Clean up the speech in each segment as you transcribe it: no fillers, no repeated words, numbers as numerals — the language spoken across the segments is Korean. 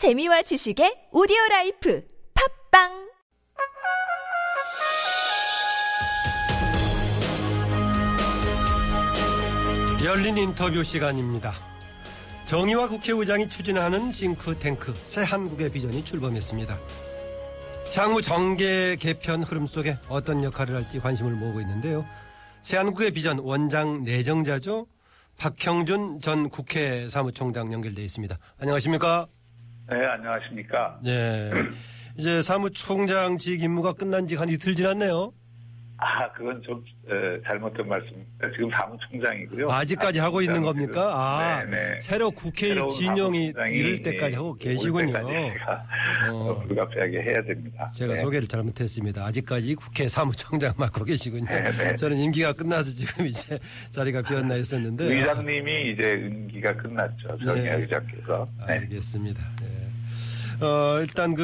재미와 지식의 오디오라이프 팝빵 열린 인터뷰 시간입니다. 정의화 국회의장이 추진하는 싱크탱크 새한국의 비전이 출범했습니다. 향후 정계 개편 흐름 속에 어떤 역할을 할지 관심을 모으고 있는데요. 새한국의 비전 원장 내정자죠. 박형준 전 국회 사무총장 연결돼 있습니다. 안녕하십니까? 네, 안녕하십니까? 네, 이제 사무총장직 임무가 끝난 지 한 이틀 지났네요. 그건 좀 잘못된 말씀. 지금 사무총장이고요. 아직까지 하고 있는 겁니까? 네네. 새로 국회의 진영이 이를 때까지 하고 계시군요. 불가피하게 해야 됩니다. 제가 소개를 잘못했습니다. 아직까지 국회 사무총장 맡고 계시군요. 네네. 저는 임기가 끝나서 지금 이제 자리가 비었나 했었는데. 의장님이 이제 임기가 끝났죠. 정의화 의장께서. 네. 알겠습니다. 네. 일단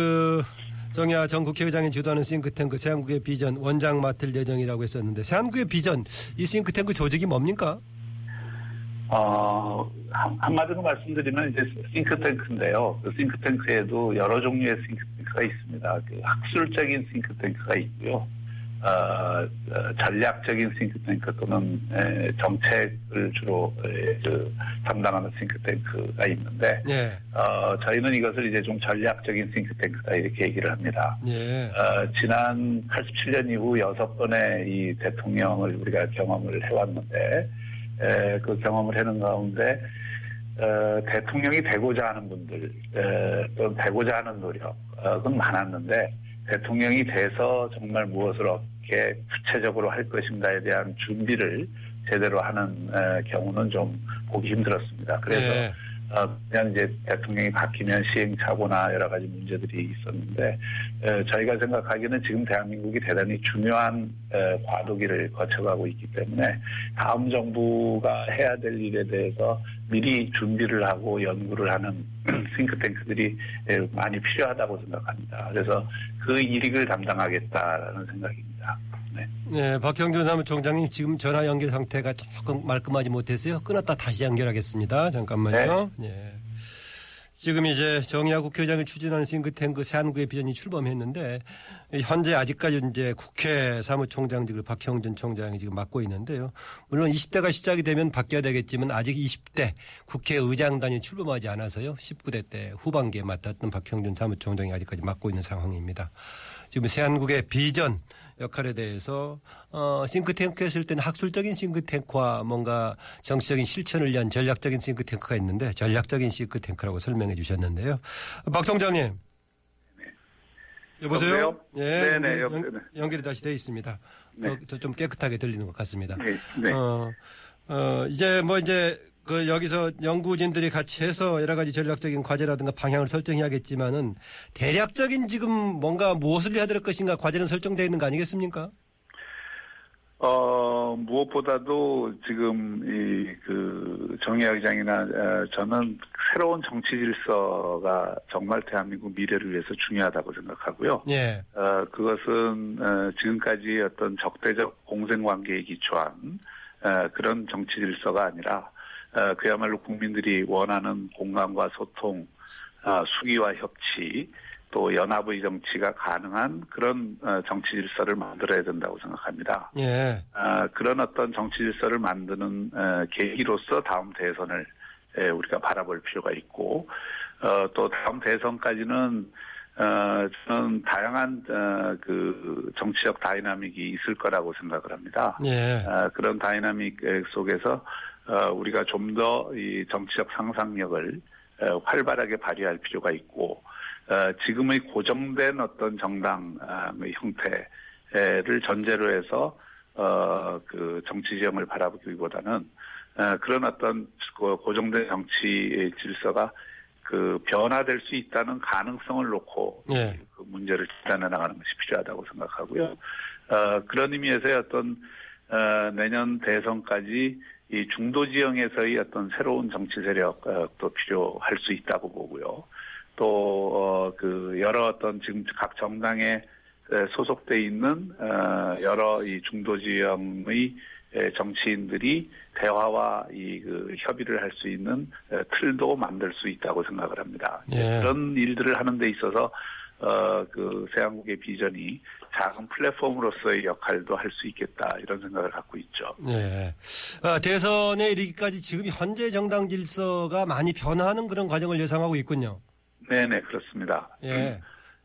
정의화 전 국회의장이 주도하는 싱크탱크 새한국의 비전 원장 맡을 예정이라고 했었는데, 새한국의 비전, 이 싱크탱크 조직이 뭡니까? 한마디로 말씀드리면 이제 싱크탱크인데요. 그 싱크탱크에도 여러 종류의 싱크탱크가 있습니다. 그 학술적인 싱크탱크가 있고요. 전략적인 싱크탱크 또는 정책을 주로 담당하는 싱크탱크가 있는데, 저희는 이것을 이제 좀 전략적인 싱크탱크다 이렇게 얘기를 합니다. 지난 87년 이후 6번의 이 대통령을 우리가 경험을 해왔는데, 그 경험을 하는 가운데 대통령이 되고자 하는 분들, 또는 되고자 하는 노력은 많았는데, 대통령이 돼서 정말 무엇을 어떻게 구체적으로 할 것인가에 대한 준비를 제대로 하는 경우는 좀 보기 힘들었습니다. 그래서 그냥 이제 대통령이 바뀌면 시행착오나 여러 가지 문제들이 있었는데, 저희가 생각하기에는 지금 대한민국이 대단히 중요한 과도기를 거쳐가고 있기 때문에 다음 정부가 해야 될 일에 대해서 미리 준비를 하고 연구를 하는 싱크탱크들이 많이 필요하다고 생각합니다. 그래서 그 일익을 담당하겠다라는 생각입니다. 네, 박형준 사무총장님 지금 전화 연결 상태가 조금 말끔하지 못해서요. 끊었다 다시 연결하겠습니다. 잠깐만요. 네. 지금 이제 정의화 국회의장이 추진하는 싱크탱크 새한국의 비전이 출범했는데, 현재 아직까지 이제 국회 사무총장직을 박형준 총장이 지금 맡고 있는데요. 물론 20대가 시작이 되면 바뀌어야 되겠지만 아직 20대 국회의장단이 출범하지 않아서요. 19대 때 후반기에 맡았던 박형준 사무총장이 아직까지 맡고 있는 상황입니다. 지금 새한국의 비전 역할에 대해서 싱크탱크 했을 때는 학술적인 싱크탱크와 뭔가 정치적인 실천을 위한 전략적인 싱크탱크가 있는데, 전략적인 싱크탱크라고 설명해 주셨는데요. 박 총장님. 여보세요? 네, 네, 연결이 다시 돼 있습니다. 더 좀 깨끗하게 들리는 것 같습니다. 네. 이제 그 여기서 연구진들이 같이 해서 여러 가지 전략적인 과제라든가 방향을 설정해야겠지만은 대략적인 지금 뭔가 무엇을 해야 될 것인가 과제는 설정되어 있는 거 아니겠습니까? 무엇보다도 지금 정의화 의장이나 저는 새로운 정치 질서가 정말 대한민국 미래를 위해서 중요하다고 생각하고요. 그것은 지금까지 어떤 적대적 공생관계에 기초한 그런 정치 질서가 아니라, 그야말로 국민들이 원하는 공감과 소통, 수기와 협치, 또 연합의 정치가 가능한 그런 정치 질서를 만들어야 된다고 생각합니다. 그런 어떤 정치 질서를 만드는 계기로서 다음 대선을 우리가 바라볼 필요가 있고, 또 다음 대선까지는 저는 다양한 정치적 다이나믹이 있을 거라고 생각을 합니다. 그런 다이나믹 속에서 우리가 좀 더 이 정치적 상상력을 활발하게 발휘할 필요가 있고, 지금의 고정된 어떤 정당의 형태를 전제로 해서 그 정치 지형을 바라보기보다는 그런 어떤 고정된 정치 질서가 그 변화될 수 있다는 가능성을 놓고 그 문제를 진단해 나가는 것이 필요하다고 생각하고요. 그런 의미에서 어떤 내년 대선까지 이 중도 지형에서의 어떤 새로운 정치 세력도 필요할 수 있다고 보고요. 또 그 여러 어떤 지금 각 정당에 소속돼 있는 여러 이 중도 지형의 정치인들이 대화와 협의를 할 수 있는 틀도 만들 수 있다고 생각을 합니다. 예. 그런 일들을 하는 데 있어서 새한국의 비전이 작은 플랫폼으로서의 역할도 할 수 있겠다 이런 생각을 갖고 있죠. 네. 대선에 이르기까지 지금 현재 정당 질서가 많이 변화하는 그런 과정을 예상하고 있군요. 네네 그렇습니다. 예.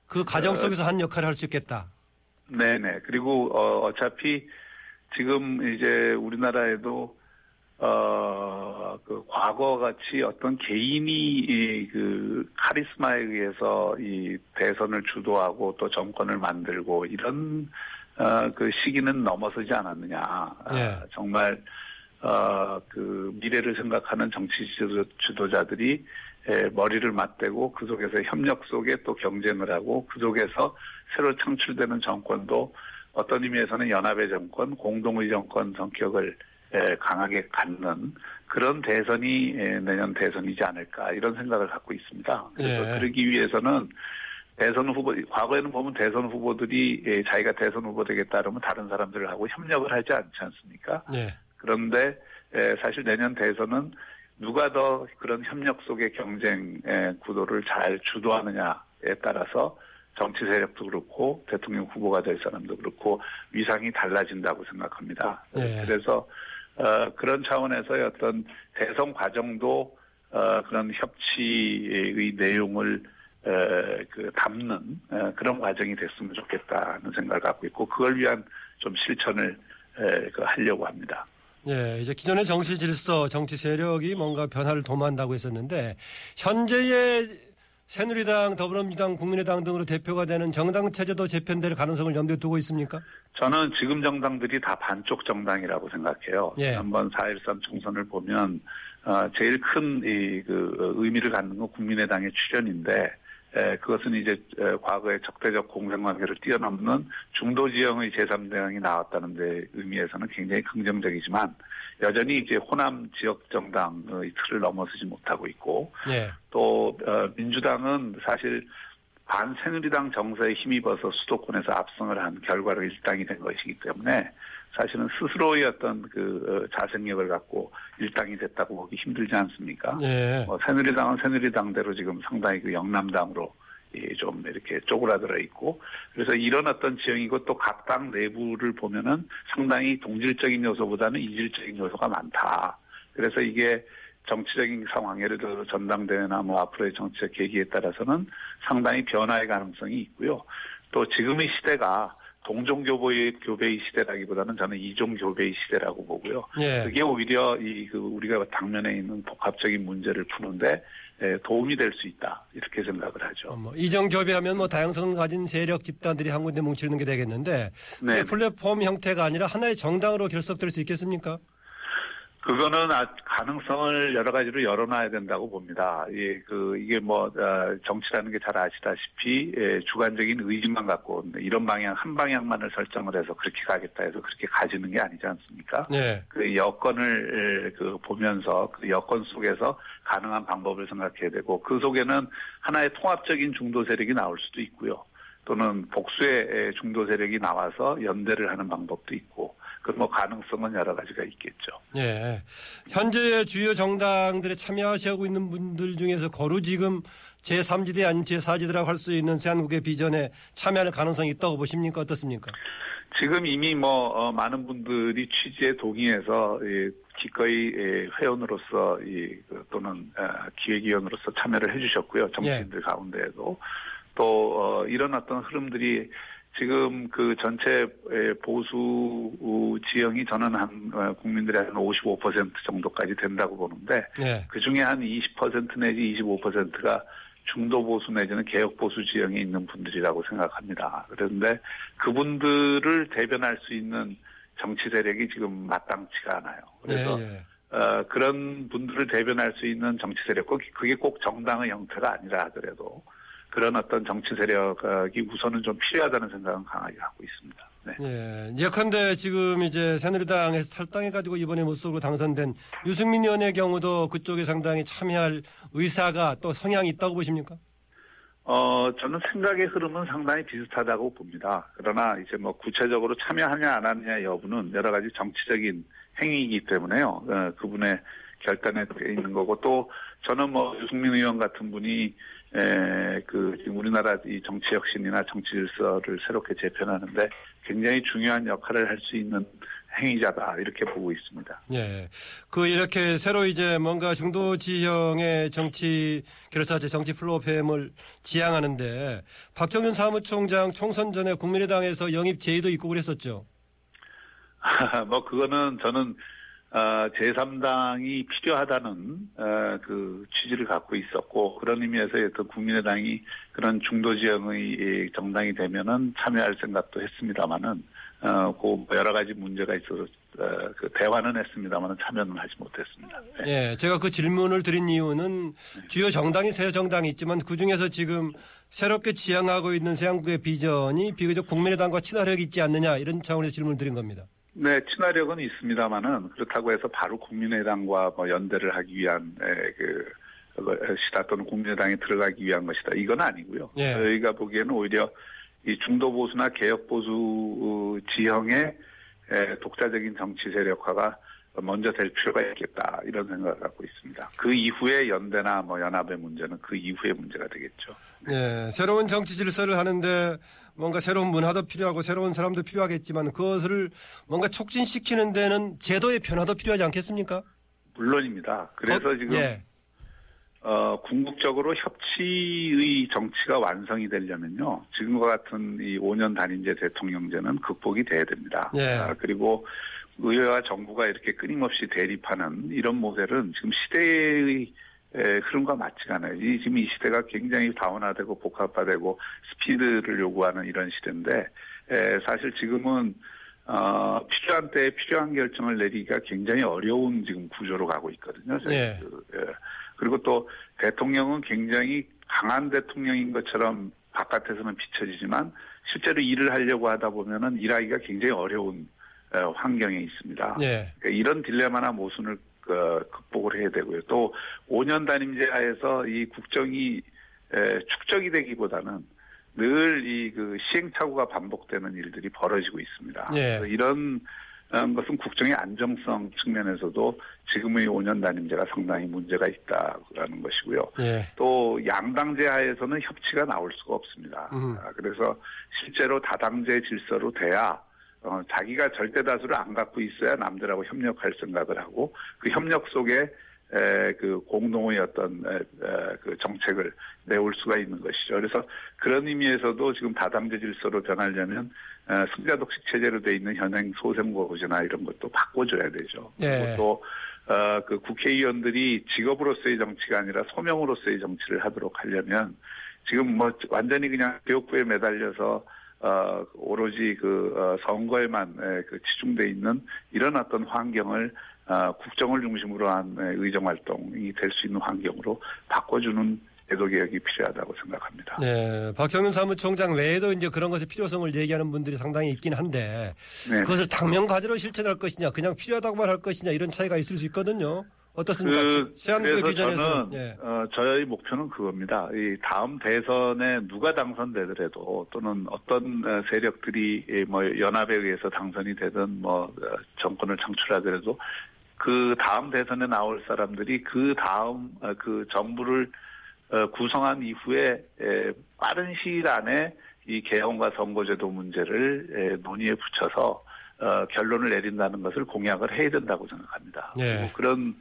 그 과정 속에서 한 역할을 할 수 있겠다. 네네. 그리고 어차피 지금 이제 우리나라에도 과거 같이 어떤 개인이 카리스마에 의해서 이 대선을 주도하고 또 정권을 만들고 이런 시기는 넘어서지 않았느냐. 네. 정말 미래를 생각하는 정치 지도자들이 머리를 맞대고 그 속에서 협력 속에 또 경쟁을 하고 그 속에서 새로 창출되는 정권도 어떤 의미에서는 연합의 정권, 공동의 정권 성격을 강하게 갖는 그런 대선이 내년 대선이지 않을까 이런 생각을 갖고 있습니다. 그래서 네. 그러기 위해서는 대선 후보, 과거에는 보면 대선 후보들이 자기가 대선 후보 되겠다 하면 다른 사람들하고 협력을 하지 않지 않습니까? 네. 그런데 사실 내년 대선은 누가 더 그런 협력 속의 경쟁 구도를 잘 주도하느냐에 따라서 정치 세력도 그렇고 대통령 후보가 될 사람도 그렇고 위상이 달라진다고 생각합니다. 네. 그래서 그런 차원에서의 어떤 대선 과정도 그런 협치의 내용을 담는 그런 과정이 됐으면 좋겠다는 생각을 갖고 있고 그걸 위한 좀 실천을 하려고 합니다. 네, 이제 기존의 정치 질서, 정치 세력이 뭔가 변화를 도모한다고 했었는데 현재의 새누리당, 더불어민주당, 국민의당 등으로 대표가 되는 정당 체제도 재편될 가능성을 염두에 두고 있습니까? 저는 지금 정당들이 다 반쪽 정당이라고 생각해요. 예. 한번 4.13 총선을 보면 제일 큰 의미를 갖는 건 국민의당의 출현인데 그것은 이제 과거의 적대적 공생관계를 뛰어넘는 중도지형의 제3당이 나왔다는 데 의미에서는 굉장히 긍정적이지만 여전히 이제 호남 지역 정당의 틀을 넘어서지 못하고 있고 네. 또 민주당은 사실 반새누리당 정서에 힘입어서 수도권에서 압승을 한 결과로 일당이 된 것이기 때문에 사실은 스스로의 어떤 자생력을 갖고 일당이 됐다고 보기 힘들지 않습니까? 네. 새누리당은 새누리당대로 지금 상당히 영남당으로 좀 이렇게 쪼그라들어 있고 그래서 이런 어떤 지형이고 또 각 당 내부를 보면은 상당히 동질적인 요소보다는 이질적인 요소가 많다. 그래서 이게 정치적인 상황, 예를 들어 전당대회나 앞으로의 정치적 계기에 따라서는 상당히 변화의 가능성이 있고요. 또 지금의 시대가 동종교배의 시대라기보다는 저는 이종교배의 시대라고 보고요. 예. 그게 오히려 우리가 당면에 있는 복합적인 문제를 푸는데 도움이 될 수 있다 이렇게 생각을 하죠. 이종교배하면 다양성을 가진 세력 집단들이 한 군데 뭉치는 게 되겠는데 네. 플랫폼 형태가 아니라 하나의 정당으로 결속될 수 있겠습니까? 그거는 가능성을 여러 가지로 열어놔야 된다고 봅니다. 이게 정치라는 게 잘 아시다시피 주관적인 의지만 갖고 이런 방향 한 방향만을 설정을 해서 그렇게 가겠다 해서 그렇게 가지는 게 아니지 않습니까? 네. 그 여건을 보면서 그 여건 속에서 가능한 방법을 생각해야 되고 그 속에는 하나의 통합적인 중도 세력이 나올 수도 있고요. 또는 복수의 중도 세력이 나와서 연대를 하는 방법도 있고 그 가능성은 여러 가지가 있겠죠. 네. 현재 주요 정당들에 참여하시고 있는 분들 중에서 거루 지금 제3지대 아닌 제4지대라고 할 수 있는 새한국의 비전에 참여할 가능성이 있다고 보십니까? 어떻습니까? 지금 이미 많은 분들이 취지에 동의해서 기꺼이 회원으로서 또는 기획위원으로서 참여를 해주셨고요. 정치인들 네. 가운데에도. 또 이런 어떤 흐름들이 지금 전체 보수 지형이 저는 국민들의 한 55% 정도까지 된다고 보는데 네. 그중에 한 20% 내지 25%가 중도 보수 내지는 개혁 보수 지형이 있는 분들이라고 생각합니다. 그런데 그분들을 대변할 수 있는 정치 세력이 지금 마땅치가 않아요. 그래서 네. 그런 분들을 대변할 수 있는 정치 세력, 그게 꼭 정당의 형태가 아니라 하더라도 그런 어떤 정치 세력이 우선은 좀 필요하다는 생각은 강하게 하고 있습니다. 네. 예. 예컨대 지금 이제 새누리당에서 탈당해가지고 이번에 무소속으로 당선된 유승민 의원의 경우도 그쪽에 상당히 참여할 의사가 또 성향이 있다고 보십니까? 저는 생각의 흐름은 상당히 비슷하다고 봅니다. 그러나 이제 구체적으로 참여하냐 안 하느냐 여부는 여러 가지 정치적인 행위이기 때문에요. 그분의 결단에 있는 거고, 또 저는 뭐 유승민 의원 같은 분이 지금 우리나라 이 정치 혁신이나 정치 질서를 새롭게 재편하는데 굉장히 중요한 역할을 할 수 있는 행위자다, 이렇게 보고 있습니다. 예. 이렇게 새로 이제 뭔가 중도 지형의 정치 결사제, 정치 플랫폼을 지향하는데, 박형준 사무총장 총선 전에 국민의당에서 영입 제의도 있고 그랬었죠. 뭐 그거는 저는 제3당이 필요하다는 그 취지를 갖고 있었고, 그런 의미에서 국민의당이 그런 중도 지형의 정당이 되면은 참여할 생각도 했습니다만은, 여러 가지 문제가 있어서 대화는 했습니다만 참여는 하지 못했습니다. 네. 예, 제가 그 질문을 드린 이유는 주요 정당이 세 정당이 있지만 그중에서 지금 새롭게 지향하고 있는 새한국의 비전이 비교적 국민의당과 친화력이 있지 않느냐, 이런 차원에서 질문을 드린 겁니다. 네, 친화력은 있습니다만은 그렇다고 해서 바로 국민의당과 연대를 하기 위한 것이다, 또는 국민의당에 들어가기 위한 것이다, 이건 아니고요. 예. 저희가 보기에는 오히려 이 중도보수나 개혁보수 지형의 독자적인 정치 세력화가 먼저 될 필요가 있겠다, 이런 생각을 갖고 있습니다. 그 이후에 연대나 연합의 문제는 그 이후의 문제가 되겠죠. 네, 새로운 정치 질서를 하는데 뭔가 새로운 문화도 필요하고 새로운 사람도 필요하겠지만 그것을 뭔가 촉진시키는 데는 제도의 변화도 필요하지 않겠습니까? 물론입니다. 그래서 지금 예. 궁극적으로 협치의 정치가 완성이 되려면요, 지금과 같은 이 5년 단임제 대통령제는 극복이 돼야 됩니다. 예. 그리고 의회와 정부가 이렇게 끊임없이 대립하는 이런 모델은 지금 시대의 흐름과 맞지가 않아요. 지금 이 시대가 굉장히 다원화되고 복합화되고 스피드를 요구하는 이런 시대인데, 사실 지금은 필요한 때에 필요한 결정을 내리기가 굉장히 어려운 지금 구조로 가고 있거든요. 예. 그리고 또 대통령은 굉장히 강한 대통령인 것처럼 바깥에서는 비춰지지만 실제로 일을 하려고 하다 보면은 일하기가 굉장히 어려운 환경에 있습니다. 네. 그러니까 이런 딜레마나 모순을 극복을 해야 되고요. 또 5년 단임제 하에서 이 국정이 축적이 되기보다는 늘 이 시행착오가 반복되는 일들이 벌어지고 있습니다. 네. 이런 것은 국정의 안정성 측면에서도 지금의 5년 단임제가 상당히 문제가 있다라는 것이고요. 예. 또 양당제 하에서는 협치가 나올 수가 없습니다. 그래서 실제로 다당제 질서로 돼야 자기가 절대다수를 안 갖고 있어야 남들하고 협력할 생각을 하고, 그 협력 속에 공동의 어떤 정책을 내올 수가 있는 것이죠. 그래서 그런 의미에서도 지금 다당제 질서로 변하려면 승자독식 체제로 돼 있는 현행 소선거구제나 이런 것도 바꿔줘야 되죠. 네. 또 국회의원들이 직업으로서의 정치가 아니라 소명으로서의 정치를 하도록 하려면 지금 완전히 그냥 교육부에 매달려서 오로지 선거에만 치중돼 있는 이런 어떤 환경을 국정을 중심으로 한 의정활동이 될 수 있는 환경으로 바꿔주는 제도개혁이 필요하다고 생각합니다. 네, 박형준 사무총장 외에도 이제 그런 것의 필요성을 얘기하는 분들이 상당히 있긴 한데, 네. 그것을 당면 과제로 실천할 것이냐, 그냥 필요하다고만 할 것이냐, 이런 차이가 있을 수 있거든요. 어떻습니까? 새한국의 비전에서는 저는 예. 저의 목표는 그겁니다. 이 다음 대선에 누가 당선되더라도, 또는 어떤 세력들이 연합에 의해서 당선이 되든 정권을 창출하더라도, 그 다음 대선에 나올 사람들이 그 다음 정부를 구성한 이후에 빠른 시일 안에 이 개헌과 선거제도 문제를 논의에 붙여서 결론을 내린다는 것을 공약을 해야 된다고 생각합니다. 네. 그런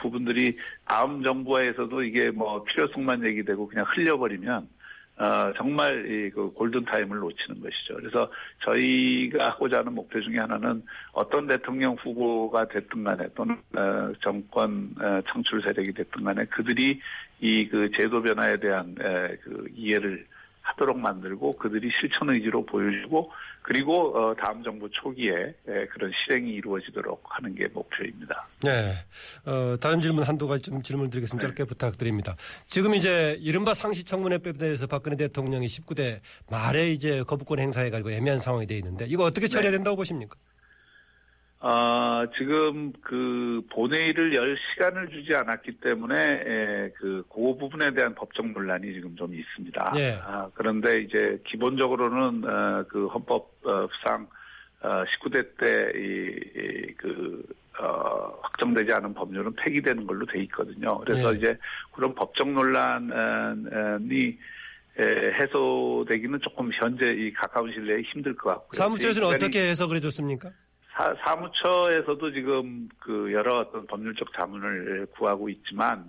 부분들이 다음 정부에서도 이게 필요성만 얘기되고 그냥 흘려버리면 정말 골든타임을 놓치는 것이죠. 그래서 저희가 하고자 하는 목표 중에 하나는 어떤 대통령 후보가 됐든 간에, 또는 정권 창출 세력이 됐든 간에 그들이 이 제도 변화에 대한 이해를 하도록 만들고, 그들이 실천 의지로 보여주고, 그리고 다음 정부 초기에 그런 실행이 이루어지도록 하는 게 목표입니다. 네. 다른 질문 한두 가지 좀 질문 드리겠습니다. 짧게 네. 부탁드립니다. 지금 이제 이른바 상시청문회 빼빼에서 박근혜 대통령이 19대 말에 이제 거부권 행사해가지고 애매한 상황이 돼 있는데, 이거 어떻게 처리해야 된다고 보십니까? 지금 본회의를 열 시간을 주지 않았기 때문에, 그 부분에 대한 법적 논란이 지금 좀 있습니다. 예. 그런데 이제 기본적으로는, 헌법상, 19대 때 확정되지 않은 법률은 폐기되는 걸로 돼 있거든요. 그래서 네. 이제 그런 법적 논란이 해소되기는 조금 현재 이 가까운 시일 내에 힘들 것 같고요. 사무처에서는 어떻게 해석을 해줬습니까? 사무처에서도 지금 그 여러 어떤 법률적 자문을 구하고 있지만,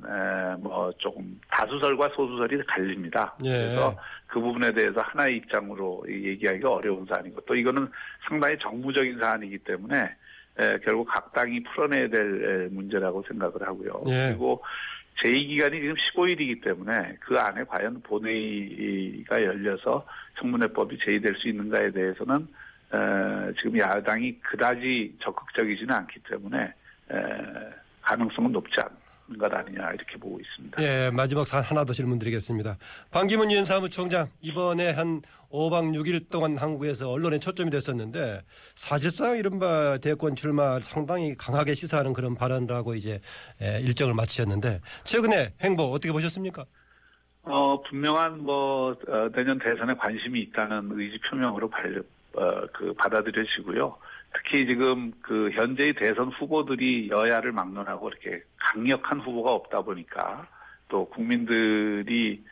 뭐 조금 다수설과 소수설이 갈립니다. 예. 그래서 그 부분에 대해서 하나의 입장으로 얘기하기가 어려운 사안이고, 또 이거는 상당히 정무적인 사안이기 때문에 결국 각 당이 풀어내야 될 문제라고 생각을 하고요. 예. 그리고 제2기간이 지금 15일이기 때문에 그 안에 과연 본회의가 열려서 청문회법이 제의될 수 있는가에 대해서는 지금 야당이 그다지 적극적이지는 않기 때문에 가능성은 높지 않은 것 아니냐 이렇게 보고 있습니다. 예, 마지막 사안 하나 더 질문드리겠습니다. 반기문 유엔 사무총장 이번에 한 5박 6일 동안 한국에서 언론에 초점이 됐었는데 사실상 이른바 대권 출마 상당히 강하게 시사하는 그런 발언이라고 이제 일정을 마치셨는데 최근에 행보 어떻게 보셨습니까? 분명한 내년 대선에 관심이 있다는 의지 표명으로 받아들여지고요. 특히 지금 그 현재의 대선 후보들이 여야를 막론하고 이렇게 강력한 후보가 없다 보니까 또 국민들이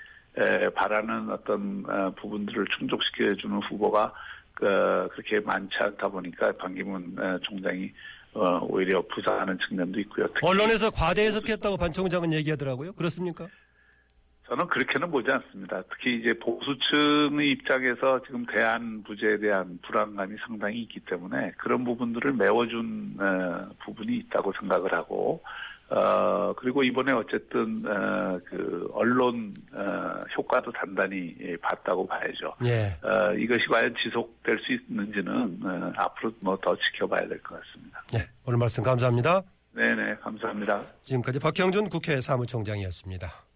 바라는 어떤 부분들을 충족시켜주는 후보가 그렇게 많지 않다 보니까 반기문 총장이 오히려 부상하는 측면도 있고요. 언론에서 과대 해석했다고 반 총장은 얘기하더라고요. 그렇습니까? 저는 그렇게는 보지 않습니다. 특히 이제 보수층의 입장에서 지금 대한 부재에 대한 불안감이 상당히 있기 때문에 그런 부분들을 메워준 부분이 있다고 생각을 하고, 그리고 이번에 어쨌든 언론 효과도 단단히 봤다고 봐야죠. 예. 이것이 과연 지속될 수 있는지는 앞으로 더 지켜봐야 될 것 같습니다. 네, 오늘 말씀 감사합니다. 네네, 감사합니다. 지금까지 박형준 국회 사무총장이었습니다.